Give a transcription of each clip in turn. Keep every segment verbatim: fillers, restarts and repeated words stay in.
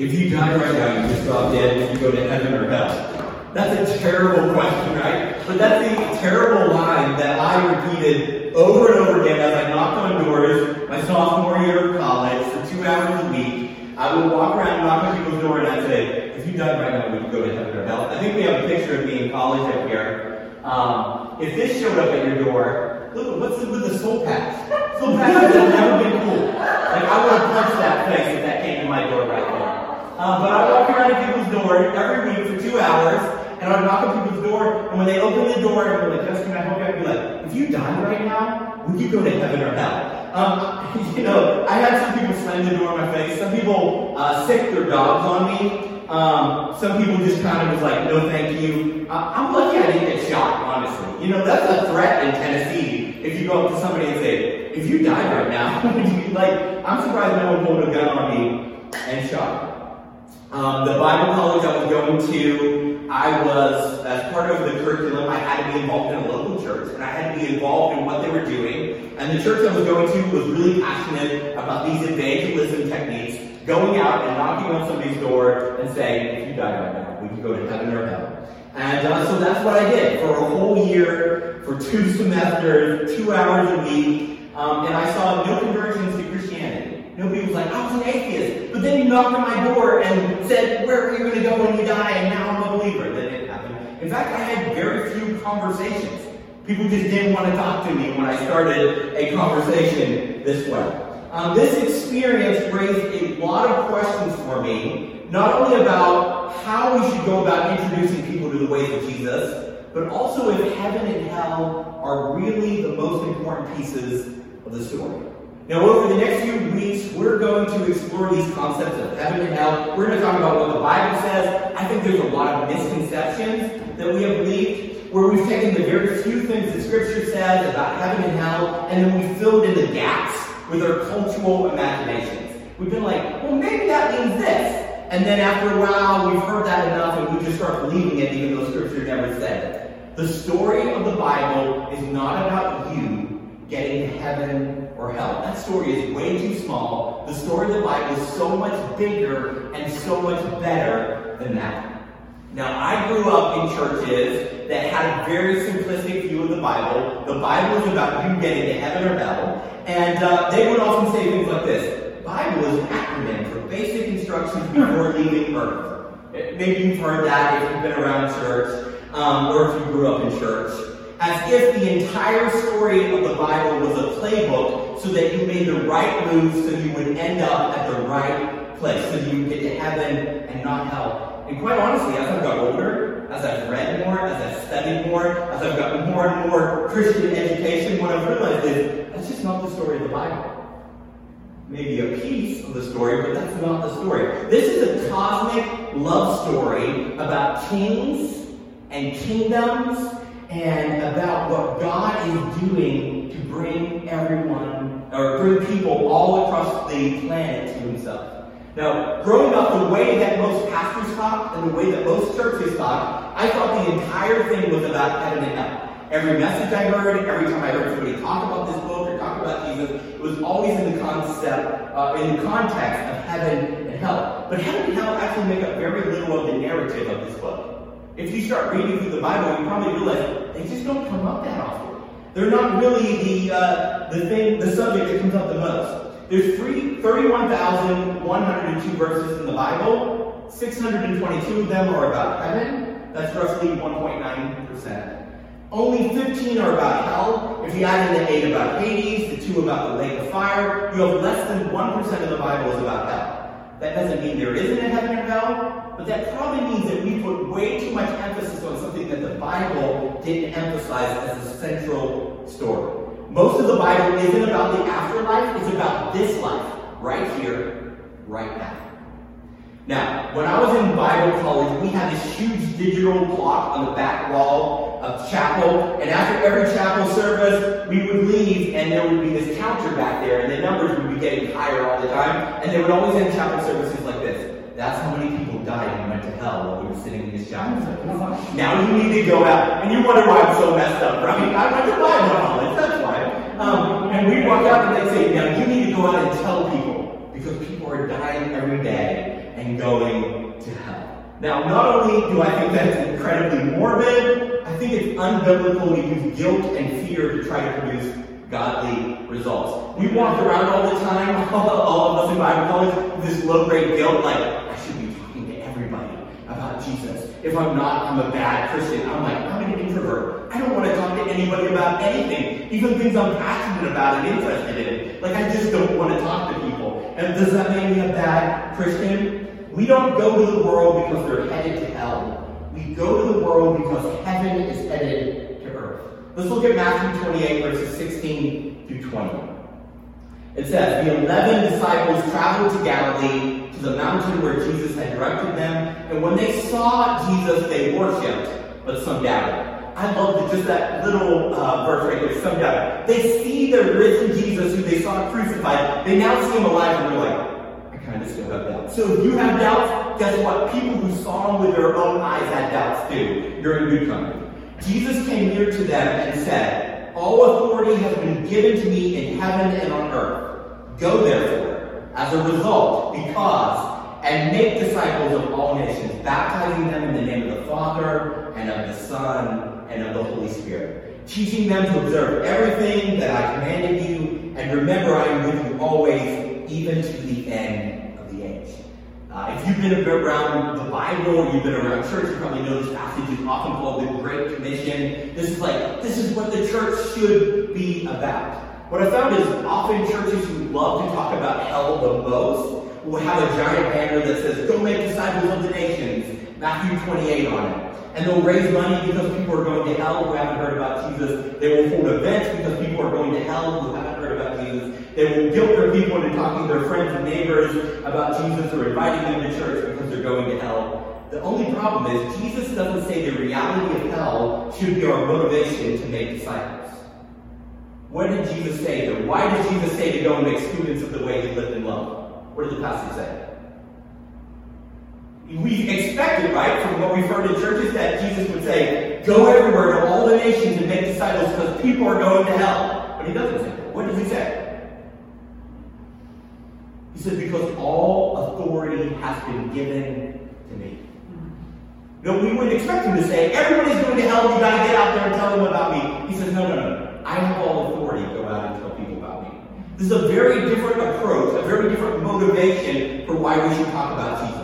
If you die right now, you just drop dead, and you go to heaven or hell. That's a terrible question, right? But that's the terrible line that I repeated over and over again as I knocked on doors my sophomore year of college for two hours a week. I would walk around, knock on people's door, and I'd say, if you died right now, would you go to heaven or hell? I think we have a picture of me in college up here. Um, if this showed up at your door, look, what's with the soul patch? Soul patches have never been cool. Like, I would have punched that place if that came to my door right now. Uh, but I walk around at people's door every week for two hours, and I would knock on people's door, and when they open the door, and they're like, Justin, I hope you, I'd be like, if you died right now, would you go to heaven or hell? Um, you know, I had some people slam the door in my face. Some people uh, sick their dogs on me. Um, some people just kind of was like, no thank you. Uh, I'm lucky I didn't get shot, honestly. You know, that's a threat in Tennessee if you go up to somebody and say, if you died right now, like, I'm surprised no one pulled a gun on me and shot me. Um, the Bible college I was going to, I was, as part of the curriculum, I had to be involved in a local church, and I had to be involved in what they were doing, and the church I was going to was really passionate about these evangelism techniques, going out and knocking on somebody's door and saying, if you die right now, we can go to heaven or hell. And uh, so that's what I did for a whole year, for two semesters, two hours a week, um, and I saw no conversions to Christianity. Nobody was like, I was an atheist. But then you knocked on my door and said, where are you going to go when you die? And now I'm a believer. That didn't happen. In fact, I had very few conversations. People just didn't want to talk to me when I started a conversation this way. Um, this experience raised a lot of questions for me, not only about how we should go about introducing people to the ways of Jesus, but also if heaven and hell are really the most important pieces of the story. Now, over the next few weeks, we're going to explore these concepts of heaven and hell. We're going to talk about what the Bible says. I think there's a lot of misconceptions that we have believed, where we've taken the very few things that Scripture says about heaven and hell, and then we filled in the gaps with our cultural imaginations. We've been like, well, maybe that means this. And then after a while, we've heard that enough, and we just start believing it, even though Scripture never said it. The story of the Bible is not about you getting to heaven or hell. That story is way too small. The story of the Bible is so much bigger and so much better than that. Now, I grew up in churches that had a very simplistic view of the Bible. The Bible is about you getting to heaven or hell. And uh, they would often say things like this. Bible is an acronym for basic instructions before leaving earth. Maybe you've heard that if you've been around church um, or if you grew up in church. As if the entire story of the Bible was a playbook so that you made the right moves so you would end up at the right place, so you would get to heaven and not hell. And quite honestly, as I've got older, as I've read more, as I've studied more, as I've gotten more and more Christian education, what I've realized is that's just not the story of the Bible. Maybe a piece of the story, but that's not the story. This is a cosmic love story about kings and kingdoms, and about what God is doing to bring everyone, or bring people all across the planet to himself. Now, growing up, the way that most pastors talk and the way that most churches talk, I thought the entire thing was about heaven and hell. Every message I heard, every time I heard somebody talk about this book or talk about Jesus, it was always in the concept, uh, in the context of heaven and hell. But heaven and hell actually make up very little of the narrative of this book. If you start reading through the Bible, you probably realize they just don't come up that often. They're not really the uh, the thing, the subject that comes up the most. There's thirty-one thousand one hundred two verses in the Bible. six hundred twenty-two of them are about heaven. That's roughly one point nine percent. Only fifteen are about hell. If you add in the eight about Hades, the two about the lake of fire, you have less than one percent of the Bible is about hell. That doesn't mean there isn't a heaven or hell. But that probably means that we put way too much emphasis on something that the Bible didn't emphasize as a central story. Most of the Bible isn't about the afterlife, it's about this life, right here, right now. Now, when I was in Bible college, we had this huge digital clock on the back wall of chapel, and after every chapel service, we would leave, and there would be this counter back there, and the numbers would be getting higher all the time, and they would always end chapel services like this. That's how many people died and went to hell while we were sitting in this chapel service. Now you need to go out. And you wonder why I'm so messed up, right? I went to Bible college, that's why. Um, and we walk out and they say, now you need to go out and tell people. Because people are dying every day. and going to hell. Now, not only do I think that's incredibly morbid, I think it's unbiblical to use guilt and fear to try to produce godly results. We walk around all the time, all of us in Bible college, with this low-grade guilt, like, I should be talking to everybody about Jesus. If I'm not, I'm a bad Christian. I'm like, I'm an introvert. I don't want to talk to anybody about anything, even things I'm passionate about and interested in. Like, I just don't want to talk to people. And does that make me a bad Christian? We don't go to the world because they're headed to hell. We go to the world because heaven is headed to earth. Let's look at Matthew twenty-eight, verses sixteen through twenty. It says, the eleven disciples traveled to Galilee, to the mountain where Jesus had directed them, and when they saw Jesus, they worshipped, but some doubted. I love that just that little uh, verse right there, some doubted. They see the risen Jesus, who they saw crucified. They now see him alive, and they're like, I kind of still have doubts. So if you have doubts, guess what? People who saw him with their own eyes had doubts too. You're in good company. Jesus came near to them and said, all authority has been given to me in heaven and on earth. Go therefore, as a result, because, and make disciples of all nations, baptizing them in the name of the Father, and of the Son, and of the Holy Spirit, teaching them to observe everything that I commanded you, and remember I am with you always, even to the end of the age. Uh, if you've been around the Bible, or you've been around church, you probably know this passage is often called the Great Commission. This is like, this is what the church should be about. What I found is often churches who love to talk about hell the most will have a giant banner that says, go make disciples of the nations, Matthew twenty-eight on it. And they'll raise money because people are going to hell who haven't heard about Jesus. They will hold events because people are going to hell who haven't heard about Jesus. They will guilt their people into talking to their friends and neighbors about Jesus or inviting them to church because they're going to hell. The only problem is Jesus doesn't say the reality of hell should be our motivation to make disciples. What did Jesus say there? Why did Jesus say to go and make students of the way he lived in love? What did the passage say? We expected, right, from what we've heard in churches, that Jesus would say, go everywhere to all the nations and make disciples because people are going to hell. But he doesn't say that. What does he say? He says, because all authority has been given to me. No, we wouldn't expect him to say, everybody's going to hell, you got to get out there and tell them about me. He says, no, no, no, I have all authority to go out and tell people about me. This is a very different approach, a very different motivation for why we should talk about Jesus.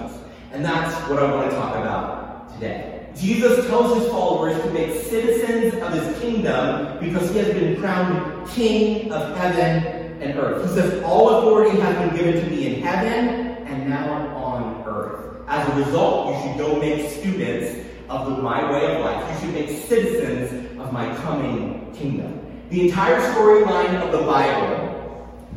And that's what I want to talk about today. Jesus tells his followers to make citizens of his kingdom because he has been crowned King of Heaven and earth. He says, all authority has been given to me in heaven and now on earth. As a result, you should go make students of my way of life. You should make citizens of my coming kingdom. The entire storyline of the Bible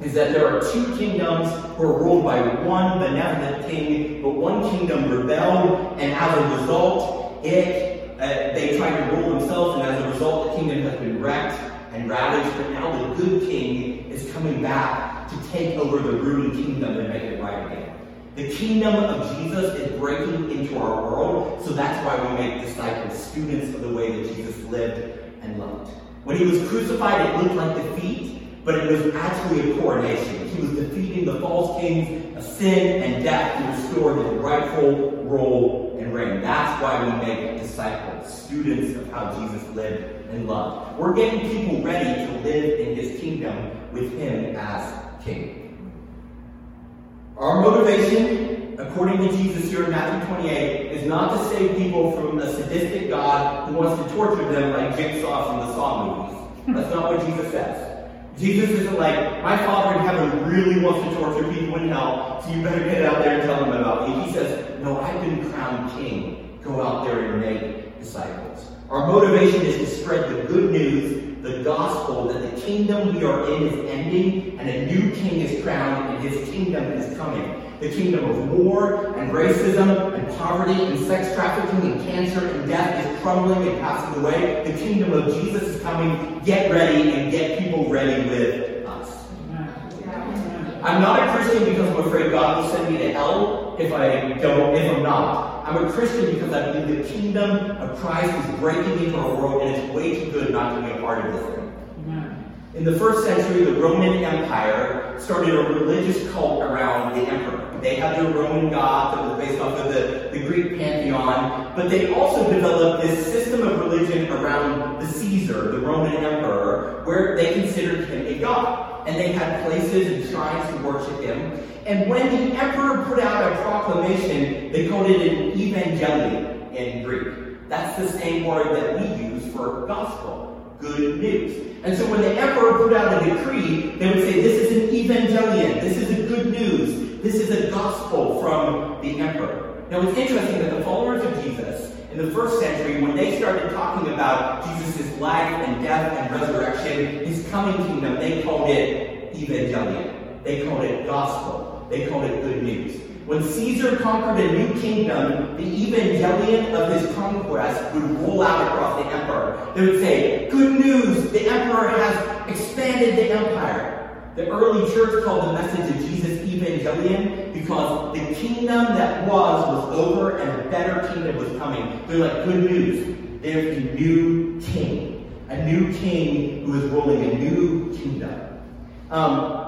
is that there are two kingdoms who are ruled by one benevolent king, but one kingdom rebelled, and as a result, it uh, they tried to rule themselves, and as a result, the kingdom has been wrecked and ravaged, but now the good king is coming back to take over the ruined kingdom and make it right again. The kingdom of Jesus is breaking into our world, so that's why we make disciples, students of the way that Jesus lived and loved. When he was crucified, it looked like defeat, but it was actually a coronation. He was defeating the false kings of sin and death to restore his rightful role and reign. That's why we make disciples, students of how Jesus lived and love. We're getting people ready to live in his kingdom with him as king. Our motivation, according to Jesus here in Matthew twenty-eight, is not to save people from a sadistic God who wants to torture them like Jigsaw from the Saw movies. That's not what Jesus says. Jesus isn't like, my Father in heaven really wants to torture people in hell, so you better get out there and tell them about me. He says, no, I've been crowned king. Go out there and make disciples. Our motivation is to spread the good news, the gospel, that the kingdom we are in is ending and a new king is crowned and his kingdom is coming. The kingdom of war and racism and poverty and sex trafficking and cancer and death is crumbling and passing away. The kingdom of Jesus is coming. Get ready and get people ready with us. I'm not a Christian because I'm afraid God will send me to hell if I don't, if I'm not. I'm a Christian because I believe the kingdom of Christ is breaking into our world, and it's way too good not to be a part of this thing. Yeah. In the first century, the Roman Empire started a religious cult around the emperor. They had their Roman gods that were based off of the, the Greek pantheon, but they also developed this system of religion around the Caesar, the Roman emperor, where they considered him a god, and they had places and shrines to worship him. And when the emperor put out a proclamation, they called it an evangelium in Greek. That's the same word that we use for gospel. Good news. And so when the emperor put out a decree, they would say, this is an evangelion, this is a good news, this is a gospel from the emperor. Now it's interesting that the followers of Jesus in the first century, when they started talking about Jesus' life and death and resurrection, his coming kingdom, they called it evangelion. They called it gospel. They called it good news. When Caesar conquered a new kingdom, the evangelion of his conquest would roll out across the emperor. They would say, good news, the emperor has expanded the empire. The early church called the message of Jesus evangelion because the kingdom that was was over and a better kingdom was coming. They're like, good news, there's a new king. A new king who is ruling a new kingdom. Um...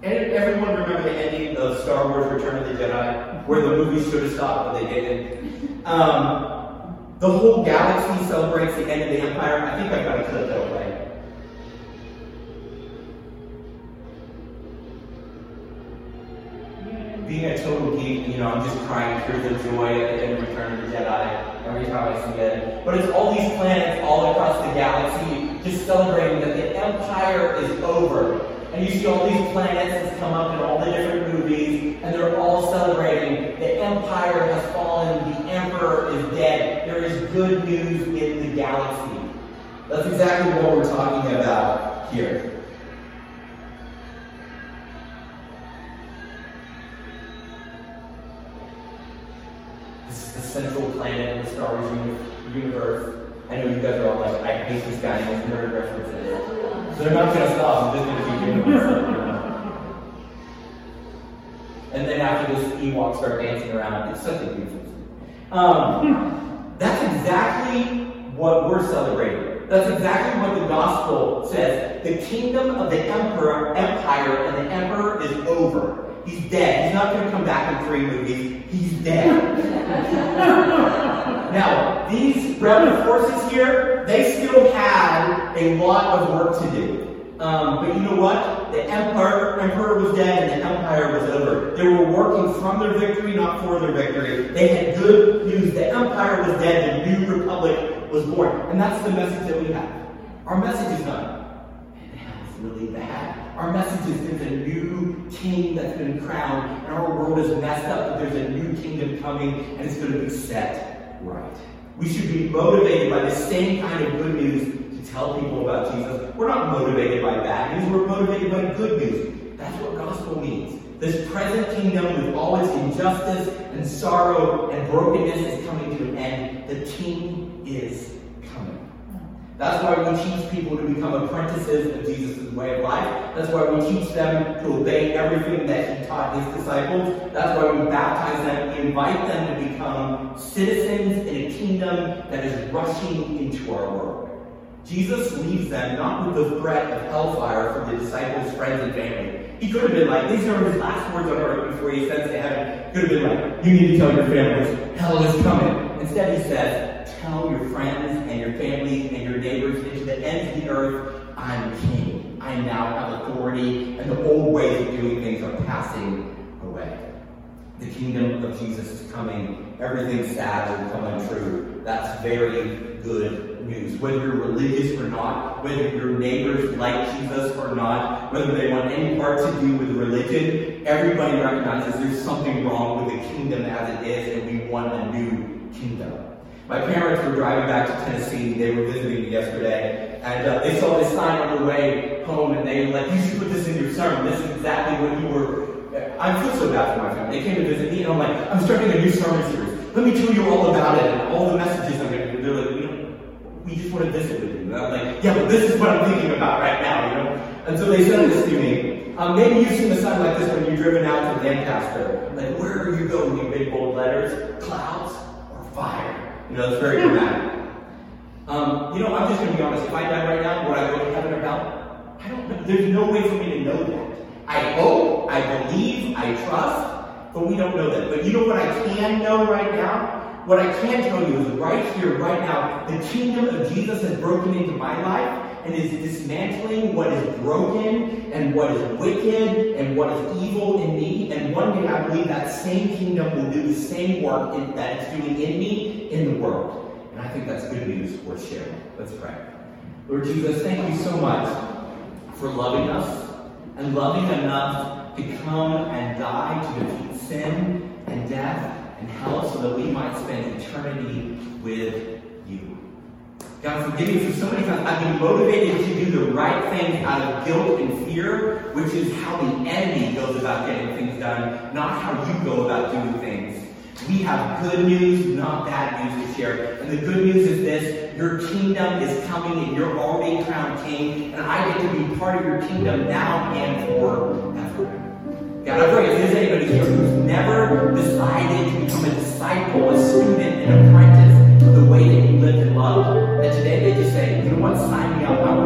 And everyone remember the ending of Star Wars Return of the Jedi, where the movie should have stopped, but they didn't. Um, the whole galaxy celebrates the end of the Empire. I think I've got to clip that away. Being a total geek, you know, I'm just crying through the joy at the end of Return of the Jedi every time I see it. But it's all these planets all across the galaxy just celebrating that the Empire is over. And you see all these planets that come up in all the different movies, and they're all celebrating. The empire has fallen. The emperor is dead. There is good news in the galaxy. That's exactly what we're talking about here. This is the central planet in the Star Wars universe. I know you guys are all like, I hate this guy and his nerd references. So they're not going to stop. They're just going to keep doing this. And then after this, Ewoks start dancing around. It's such a beautiful thing. Um, that's exactly what we're celebrating. That's exactly what the gospel says. The kingdom of the emperor, empire, and the emperor is over. He's dead. He's not going to come back in three movies. He's dead. Now, these rebel forces here, they still had a lot of work to do. Um, but you know what? The emperor, emperor was dead and the empire was over. They were working from their victory, not for their victory. They had good news. The empire was dead. The new republic was born. And that's the message that we have. Our message is not, man, that was really bad. Our message is there's a new king that's been crowned, and our world is messed up, but there's a new kingdom coming, and it's going to be set right. We should be motivated by the same kind of good news to tell people about Jesus. We're not motivated by bad news. We're motivated by good news. That's what gospel means. This present kingdom with all its injustice and sorrow and brokenness is coming to an end. The king is coming. That's why we teach people to become apprentices of Jesus' way of life. That's why we teach them to obey everything that he taught his disciples. That's why we baptize them. We invite them to become citizens in a kingdom that is rushing into our world. Jesus leaves them not with the threat of hellfire from the disciples, friends, and family. He could have been like, these are his last words on earth before he ascends to heaven. He could have been like, you need to tell your families, hell is coming. Instead, he says, tell your friends and your family and your neighbors and to the ends of the earth, I'm king. I now have authority, and the old ways of doing things are passing away. The kingdom of Jesus is coming. Everything sad will come untrue. That's very good news. Whether you're religious or not, whether your neighbors like Jesus or not, whether they want any part to do with religion, everybody recognizes there's something wrong with the kingdom as it is, and we want a new kingdom. My parents were driving back to Tennessee. They were visiting me yesterday, and uh, they saw this sign on the way home, and they were like, you should put this in your sermon. This is exactly what you were. I feel so bad for my family. They came to visit me, and I'm like, I'm starting a new sermon series. Let me tell you all about it and all the messages I'm going to do. They're like, you know, we just want to visit with you. And I'm like, yeah, but this is what I'm thinking about right now, you know? And so they said this to me. Um, maybe you've seen a sign like this when you're driven out to Lancaster. Like, where are you going, you big bold letters? Clouds or fire? You know, that's very dramatic. Um, you know, I'm just going to be honest. If I die right now, would I go to heaven or hell? I don't know. There's no way for me to know that. I hope, I believe, I trust, but we don't know that. But you know what I can know right now? What I can tell you is right here, right now, the kingdom of Jesus has broken into my life and is dismantling what is broken and what is wicked and what is evil in me. And one day I believe that same kingdom will do the same work in, that it's doing in me, in the world. And I think that's good news worth sharing. Let's pray. Lord Jesus, thank you so much for loving us and loving enough to come and die to defeat sin and death and hell so that we might spend eternity with you. God, forgive me for so many times I've been motivated to do the right thing out of guilt and fear, which is how the enemy goes about getting things done, not how you go about doing things. We have good news, not bad news to share. And the good news is this: your kingdom is coming and you're already crowned king. And I get to be part of your kingdom now and forever. God, I pray if there's anybody here who's never decided to become a disciple, a student, an apprentice of the way that you lived and loved, that today they just say, you know what, sign me up.